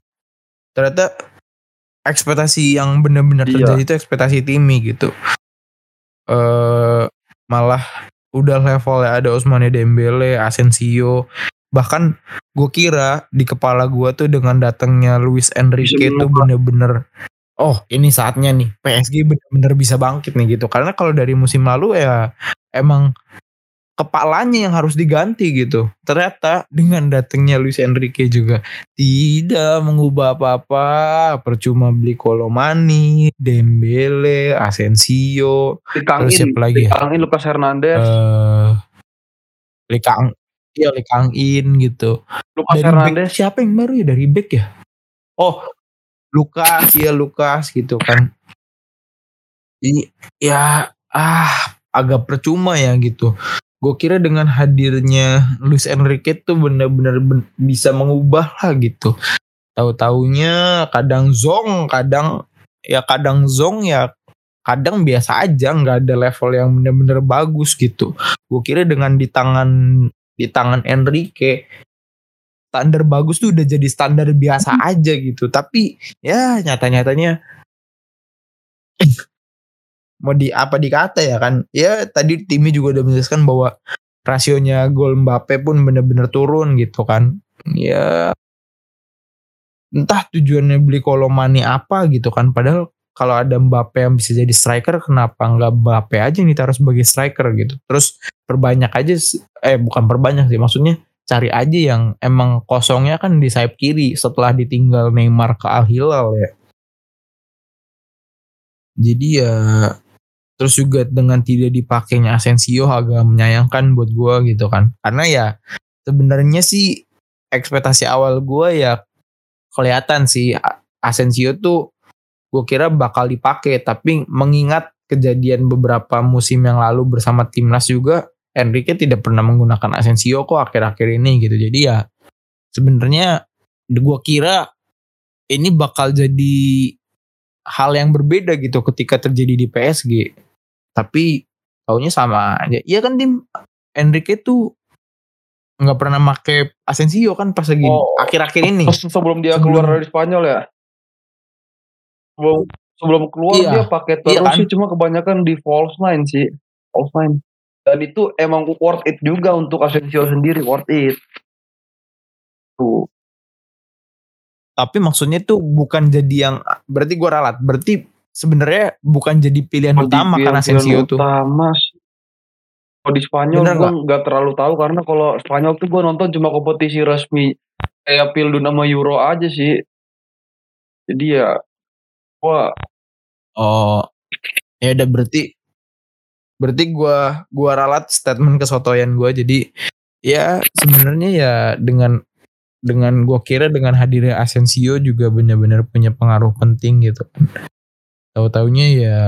ternyata ekspektasi yang bener-bener ya. Terjadi itu ekspektasi Timmy gitu. Uh, malah udah levelnya ada Ousmane Dembele, Asensio, bahkan gue kira di kepala gue tuh dengan datangnya Luis Enrique tuh bener-bener oh ini saatnya nih P S G bener-bener bisa bangkit nih gitu, karena kalau dari musim lalu ya emang kepalanya yang harus diganti gitu. Ternyata dengan datangnya Luis Enrique juga tidak mengubah apa-apa, percuma beli Colomani, Dembele, Asensio, Lee Kang-in, Lee Kang-in, Lucas Hernandez, uh, Lee Kang, ya Lee Kang-in gitu. Lucas dari Hernandez back, siapa yang baru ya dari back ya? Oh, Lucas ya Lucas gitu kan. Ini ya ah agak percuma ya gitu. Gue kira dengan hadirnya Luis Enrique tuh benar-benar ben- bisa mengubah lah gitu. Tahu-taunya kadang zong, kadang ya kadang zong ya kadang biasa aja, nggak ada level yang benar-benar bagus gitu. Gue kira dengan di tangan di tangan Enrique standar bagus tuh udah jadi standar biasa aja gitu. Tapi ya nyata-nyatanya mau di apa dikata ya kan. Ya tadi Timmy juga udah menjelaskan bahwa rasionya gol Mbappé pun benar-benar turun gitu kan. Ya entah tujuannya beli Colomani apa gitu kan. Padahal kalau ada Mbappé yang bisa jadi striker, kenapa nggak Mbappé aja yang ditaruh sebagai striker gitu. Terus perbanyak aja, eh bukan perbanyak sih maksudnya, cari aja yang emang kosongnya kan di sayap kiri setelah ditinggal Neymar ke Al Hilal ya. Jadi ya terus juga dengan tidak dipakainya Asensio agak menyayangkan buat gue gitu kan. Karena ya sebenarnya sih ekspektasi awal gue ya kelihatan sih Asensio tuh gue kira bakal dipakai. Tapi mengingat kejadian beberapa musim yang lalu bersama timnas juga, Enrique tidak pernah menggunakan Asensio kok akhir-akhir ini gitu. Jadi ya sebenarnya gue kira ini bakal jadi hal yang berbeda gitu ketika terjadi di P S G. Tapi taunya sama aja. Iya kan tim Enrique tuh gak pernah pakai Asensio kan pas lagi oh, akhir-akhir ini. Sebelum dia sebelum, keluar dari Spanyol ya. Sebelum, sebelum keluar iya, dia pakai terus iya kan? Sih cuma kebanyakan di false nine sih. False nine. Dan itu emang worth it juga untuk Asensio sendiri, worth it. Tuh. Tapi maksudnya tuh bukan jadi yang berarti gue ralat, berarti sebenarnya bukan jadi pilihan oh, utama karena Asensio tuh. Utama. Kalau di Spanyol gue nggak terlalu tahu karena kalau Spanyol tuh gue nonton cuma kompetisi resmi kayak Pildu sama Euro aja sih. Jadi ya, wah. Oh, ya udah berarti Berarti gue gue ralat statement kesotoyan gue. Jadi ya sebenarnya ya dengan dengan gue kira dengan hadirnya Asensio juga benar-benar punya pengaruh penting gitu. Tahu-taunya ya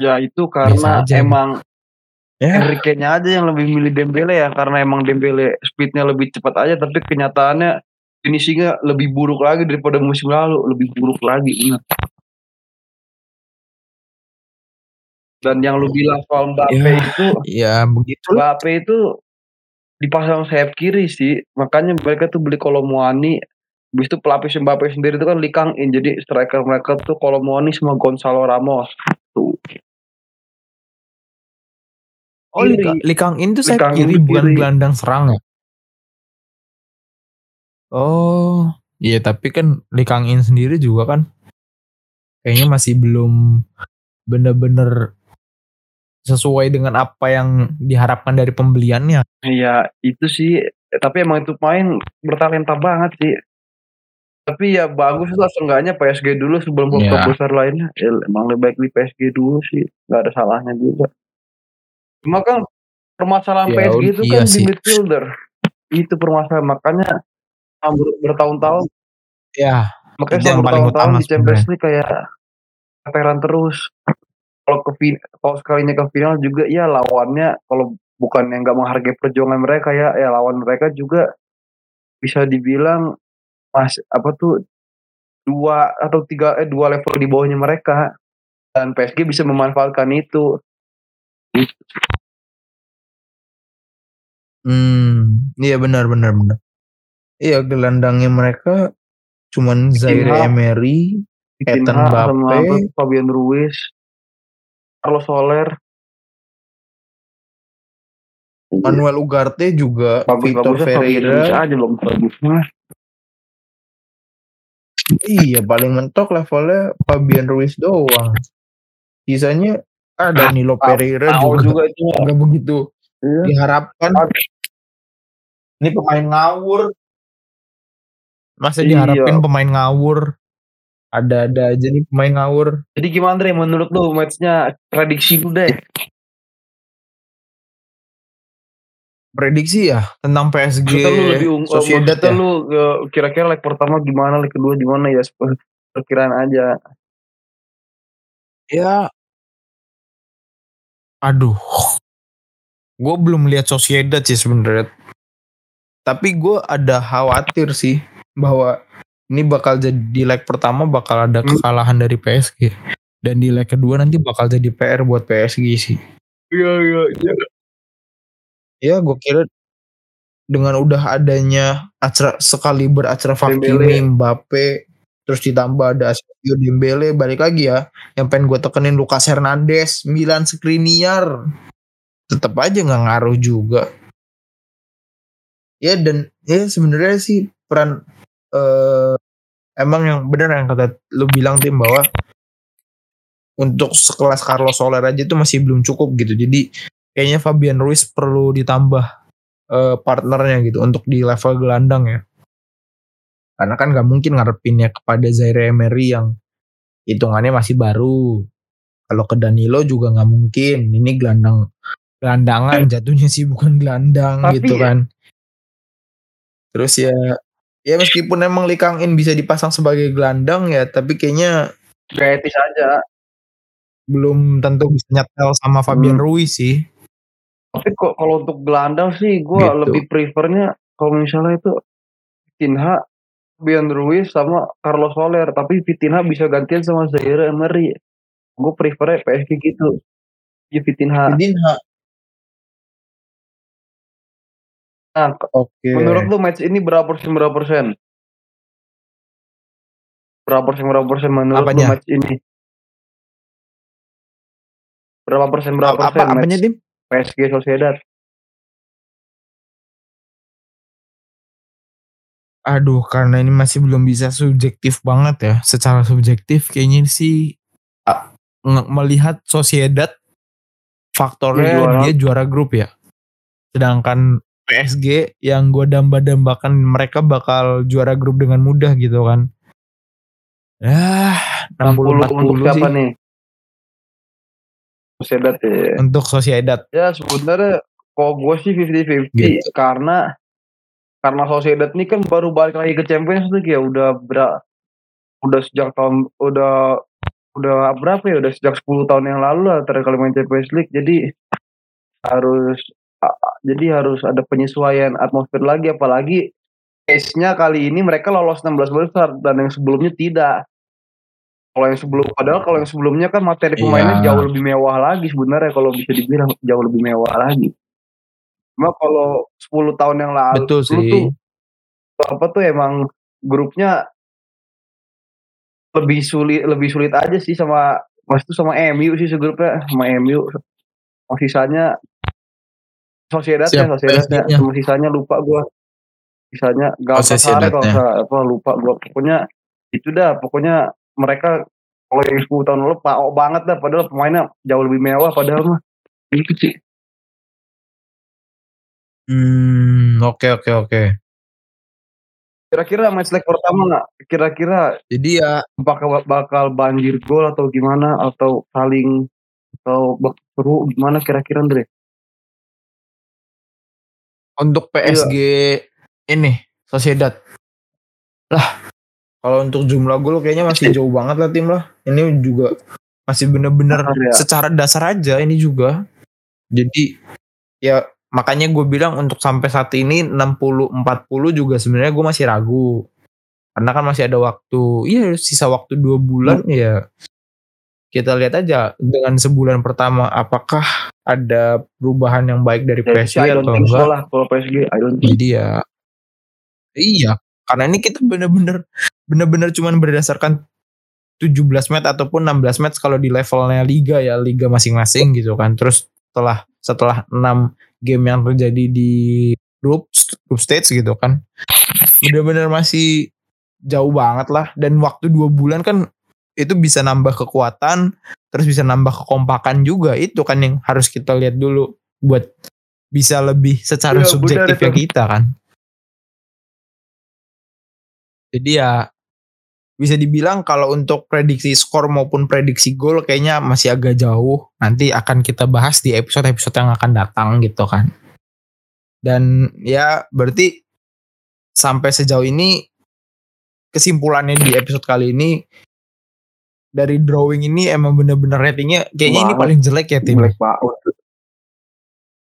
ya itu karena emang ya. Enrique-nya aja yang lebih milih Dembele ya, karena emang Dembele speednya lebih cepat aja, tapi kenyataannya finishingnya lebih buruk lagi daripada musim lalu, lebih buruk lagi. Ingat. Dan yang lu bilang soal Mbappé ya, itu, ya begitu. Mbappé itu dipasang sayap kiri sih, makanya mereka tuh beli Colomwani. Habis itu pelapis Mbappé sendiri itu kan Lee Kang-in, jadi striker mereka tuh Colomwani sama Gonzalo Ramos tuh. Oh, Lee Kang-in tuh sayap kiri, bukan gelandang serang ya? Oh, iya tapi kan Lee Kang-in sendiri juga kan kayaknya masih belum benar-benar sesuai dengan apa yang diharapkan dari pembeliannya. Iya, itu sih, tapi emang itu main bertalenta banget sih. Tapi ya bagus lah seenggaknya P S G dulu sebelum klub yeah. besar lainnya. Ya, emang lebih baik di P S G dulu sih, enggak ada salahnya juga. Cuma kan permasalahan ya, P S G itu iya kan sih. Di midfielder. Itu permasalahan, makanya bertahun-tahun ya, makanya bertahun-tahun di Champions League kayak keteran terus. Kalau ke final, kalau sekalinya ke final juga ya lawannya kalau bukan yang enggak menghargai perjuangan mereka ya, ya lawan mereka juga bisa dibilang mas apa tuh dua atau tiga eh dua level di bawahnya mereka, dan P S G bisa memanfaatkan itu. Hmm, iya benar benar benar. Iya gelandangnya mereka cuman Zaire Emery, Ethan Mbappé, Fabian Ruiz, Carlos Soler, Manuel Ugarte juga, bagus, Victor Ferreira. Aja belum bagus. Iya paling mentok levelnya Fabian Ruiz doang. Sisanya ada Danilo Pereira juga, juga itu enggak begitu iya. diharapkan. Ini pemain ngawur. Masa iya. diharapin pemain ngawur. Ada-ada aja nih pemain ngawur. Jadi gimana Andre menurut lu match-nya? Prediksi lu deh. Prediksi ya tentang P S G Sociedad ya. Lu kira-kira leg pertama gimana, leg kedua gimana ya? Perkiraan aja. Ya aduh, gue belum lihat Sociedad sih sebenarnya. Tapi gue ada khawatir sih bahwa ini bakal jadi di leg pertama bakal ada kekalahan hmm. dari P S G, dan di leg kedua nanti bakal jadi P R buat P S G sih. Iya iya. Ya, ya gue kira dengan udah adanya acara sekali beracara Fakimi, Mbappe, terus ditambah ada Asensio, Dembele, balik lagi ya. Yang pengen gue tekenin Lucas Hernandez, Milan Skriniar, tetap aja nggak ngaruh juga. Ya dan ya sebenarnya sih peran eh, emang yang benar yang kata lu bilang tim bahwa untuk sekelas Carlos Soler aja itu masih belum cukup gitu. Jadi kayaknya Fabian Ruiz perlu ditambah eh, partnernya gitu untuk di level gelandang ya. Karena kan gak mungkin ngarepinnya kepada Zaire Emery yang hitungannya masih baru. Kalau ke Danilo juga gak mungkin. Ini gelandang, gelandangan jatuhnya sih, bukan gelandang. Tapi gitu ya. Kan. Terus ya, ya meskipun emang Lee Kang-in bisa dipasang sebagai gelandang ya, tapi kayaknya gak etis aja. Belum tentu bisa nyetel sama Fabian hmm. Ruiz sih. Tapi kok kalau untuk gelandang sih gue gitu. Lebih prefernya kalau misalnya itu Vitinha, Fabian Ruiz sama Carlos Soler, tapi Vitinha bisa gantian sama Zaire Emery. Gue prefer P S G gitu. Ya Vitinha. Vitinha. Nah, okay. Menurut lu match ini berapa persen berapa persen? Berapa persen berapa persen menurut apanya? Lu match ini? Berapa persen berapa apa, persen? Apa apanya tim? P S G Sociedad. Aduh, karena ini masih belum bisa subjektif banget ya. Secara subjektif kayaknya sih uh, melihat Sociedad faktornya juara. Dia juara grup ya. Sedangkan P S G yang gue damba-dambakan mereka bakal juara grup dengan mudah gitu kan. Ah, enam puluh empat puluh sih. Siapa nih? Sociedad ya. Untuk Sociedad. Ya sebenarnya kok gue sih fifty fifty gitu. Karena karena Sociedad ini kan baru balik lagi ke Champions League ya, udah ber, udah sejak tahun udah udah berapa ya, udah sejak sepuluh tahun yang lalu lah terakhir main Champions League. Jadi harus jadi harus ada penyesuaian atmosfer lagi, apalagi case-nya kali ini mereka lolos enam belas besar dan yang sebelumnya tidak. Kalau yang sebelum padahal kalau yang sebelumnya kan materi pemainnya yeah. jauh lebih mewah lagi sebenarnya, kalau bisa dibilang jauh lebih mewah lagi. Cuma kalau sepuluh tahun yang lalu betul sih. Tuh apa tuh emang grupnya lebih sulit lebih sulit aja sih, sama Mas tuh sama M U sih segrupnya, sama M U. Oh, sisanya Sociedad ya, Sociedad ya. Sisanya lupa gua. Sisanya Galatasaray kalau apa lupa gua. Pokoknya itu dah, pokoknya mereka kalau yang sepuluh tahun lalu pao banget dah, padahal pemainnya jauh lebih mewah padahal mah. Gitu sih. Hmm, oke okay, oke okay, oke. Okay. Kira-kira match leg pertama enggak? Kira-kira jadi ya bakal bakal banjir gol atau gimana, atau saling atau bak seru gimana kira-kira, Andre? Untuk P S G iya. ini Sociedad. Lah, kalau untuk jumlah gol kayaknya masih jauh banget lah tim lah. Ini juga masih benar-benar ya. Secara dasar aja ini juga. Jadi ya makanya gue bilang untuk sampai saat ini enam puluh empat puluh juga sebenarnya gue masih ragu. Karena kan masih ada waktu. Iya sisa waktu dua bulan hmm. ya. Kita lihat aja dengan sebulan pertama apakah ada perubahan yang baik dari P S G ya, atau enggak. Lah, kalau P S G, I don't think. Jadi ya, iya. Karena ini kita benar-benar benar-benar cuman berdasarkan tujuh belas match ataupun enam belas match kalau di levelnya liga ya, liga masing-masing gitu kan. Terus setelah setelah enam game yang terjadi di group group stage gitu kan. Benar-benar masih jauh banget lah, dan waktu dua bulan kan itu bisa nambah kekuatan, terus bisa nambah kekompakan juga, itu kan yang harus kita lihat dulu buat bisa lebih secara ya, subjektifnya kita kan. Jadi ya bisa dibilang kalau untuk prediksi skor maupun prediksi gol kayaknya masih agak jauh, nanti akan kita bahas di episode-episode yang akan datang gitu kan. Dan ya berarti sampai sejauh ini kesimpulannya di episode kali ini dari drawing ini emang bener-bener ratingnya kayaknya banget. Ini paling jelek ya tim.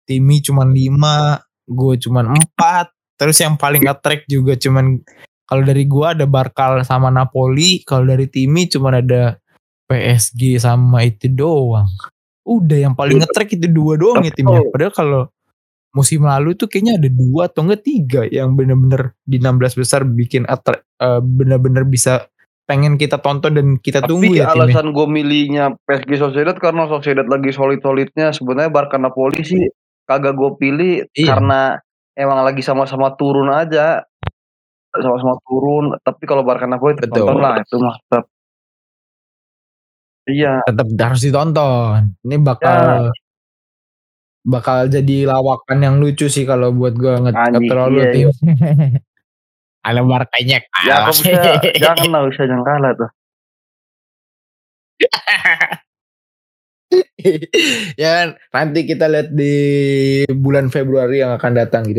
Timi cuma lima, gue cuma empat. Terus yang paling attract juga cuman kalau dari gue ada Barkal sama Napoli, kalau dari Timi cuma ada P S G sama itu doang. Udah yang paling attract itu dua doang ya timnya. Padahal kalau musim lalu tuh kayaknya ada dua atau enggak tiga yang bener-bener di enam belas besar bikin attract, uh, bener-bener bisa pengen kita tonton dan kita tapi tunggu ya. Tapi alasan gue milihnya P S G Sociedad karena Sociedad lagi solid-solidnya. Sebenarnya Barca Napoli sih kagak gue pilih iya. karena emang lagi sama-sama turun aja, sama-sama turun. Tapi kalau Barca Napoli tonton lah itu mah tetap. Iya. Tetap harus ditonton. Ini bakal ya. bakal jadi lawakan yang lucu sih kalau buat gue nggak terlalu iya, tim. Iya. Kalau Barkanya kalah. Ya, jangan lah, usah jangan kalah tuh. Ya nanti kita lihat di bulan Februari yang akan datang gitu.